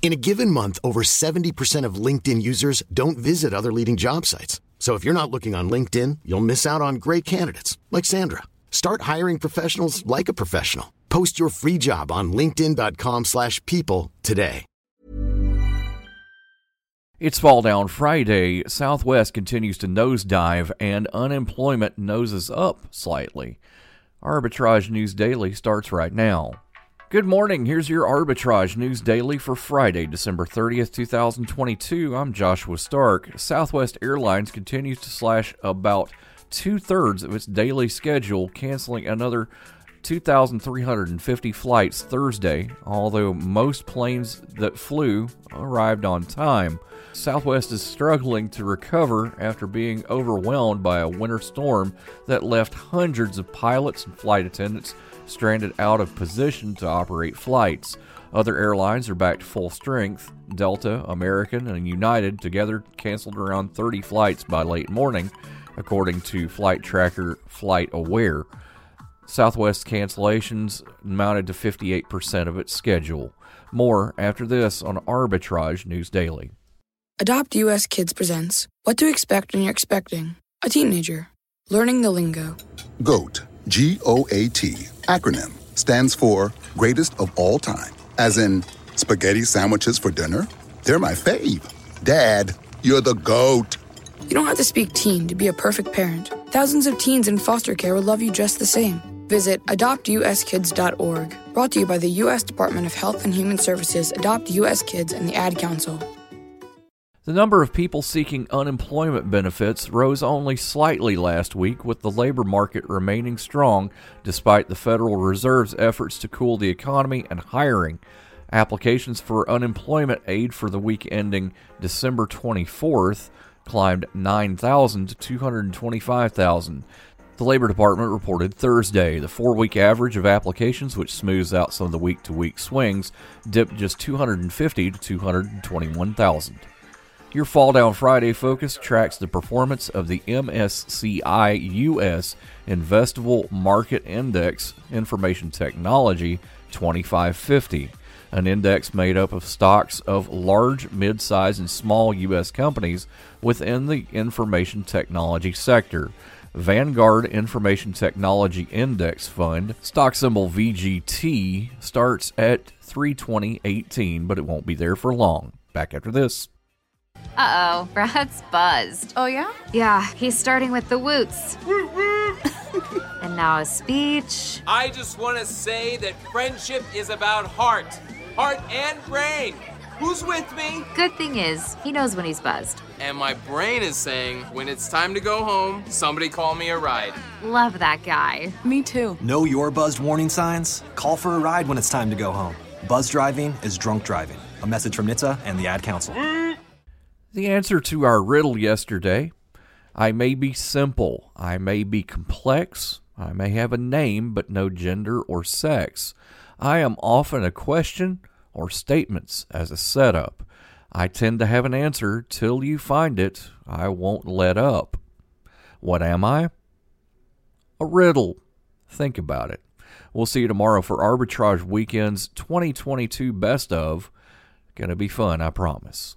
In a given month, over 70% of LinkedIn users don't visit other leading job sites. So if you're not looking on LinkedIn, you'll miss out on great candidates like Sandra. Start hiring professionals like a professional. Post your free job on linkedin.com/people today. It's Fall Down Friday. Southwest continues to nosedive and unemployment noses up slightly. Arbitrage News Daily starts right now. Good morning. Here's your Arbitrage News Daily for Friday, December 30th, 2022. I'm Joshua Stark. Southwest Airlines continues to slash about two-thirds of its daily schedule, canceling another 2,350 flights Thursday, although most planes that flew arrived on time. Southwest is struggling to recover after being overwhelmed by a winter storm that left hundreds of pilots and flight attendants stranded out of position to operate flights. Other airlines are back to full strength. Delta, American, and United together canceled around 30 flights by late morning, according to flight tracker FlightAware. Southwest cancellations amounted to 58% of its schedule. More after this on Arbitrage News Daily. AdoptUSKids presents What to Expect When You're Expecting a Teenager. Learning the lingo. GOAT, G-O-A-T, acronym, stands for Greatest of All Time, as in spaghetti sandwiches for dinner. They're my fave. Dad, you're the GOAT. You don't have to speak teen to be a perfect parent. Thousands of teens in foster care will love you just the same. Visit AdoptUSKids.org. Brought to you by the U.S. Department of Health and Human Services, Adopt U.S. Kids, and the Ad Council. The number of people seeking unemployment benefits rose only slightly last week, with the labor market remaining strong despite the Federal Reserve's efforts to cool the economy and hiring. Applications for unemployment aid for the week ending December 24th climbed 9,000 to 225,000. The Labor Department reported Thursday. The four-week average of applications, which smooths out some of the week-to-week swings, dipped just 250 to 221,000. Your Fall Down Friday focus tracks the performance of the MSCI US Investable Market Index Information Technology 2550, an index made up of stocks of large, mid-size, and small U.S. companies within the information technology sector. Vanguard Information Technology Index Fund, stock symbol VGT, starts at 3/20/18, but it won't be there for long. Back after this. Uh-oh, Brad's buzzed. Oh, yeah? Yeah, he's starting with the woots. Woot, woot. And now a speech. I just want to say that friendship is about heart and brain. Who's with me? Good thing is, he knows when he's buzzed. And my brain is saying, when it's time to go home, somebody call me a ride. Love that guy. Me too. Know your buzzed warning signs? Call for a ride when it's time to go home. Buzz driving is drunk driving. A message from NHTSA and the Ad Council. The answer to our riddle yesterday: I may be simple, I may be complex, I may have a name but no gender or sex. I am often a question or statements as a setup. I tend to have an answer till you find it. I won't let up. What am I? A riddle. Think about it. We'll see you tomorrow for Arbitrage Weekend's 2022 Best Of. Gonna be fun, I promise.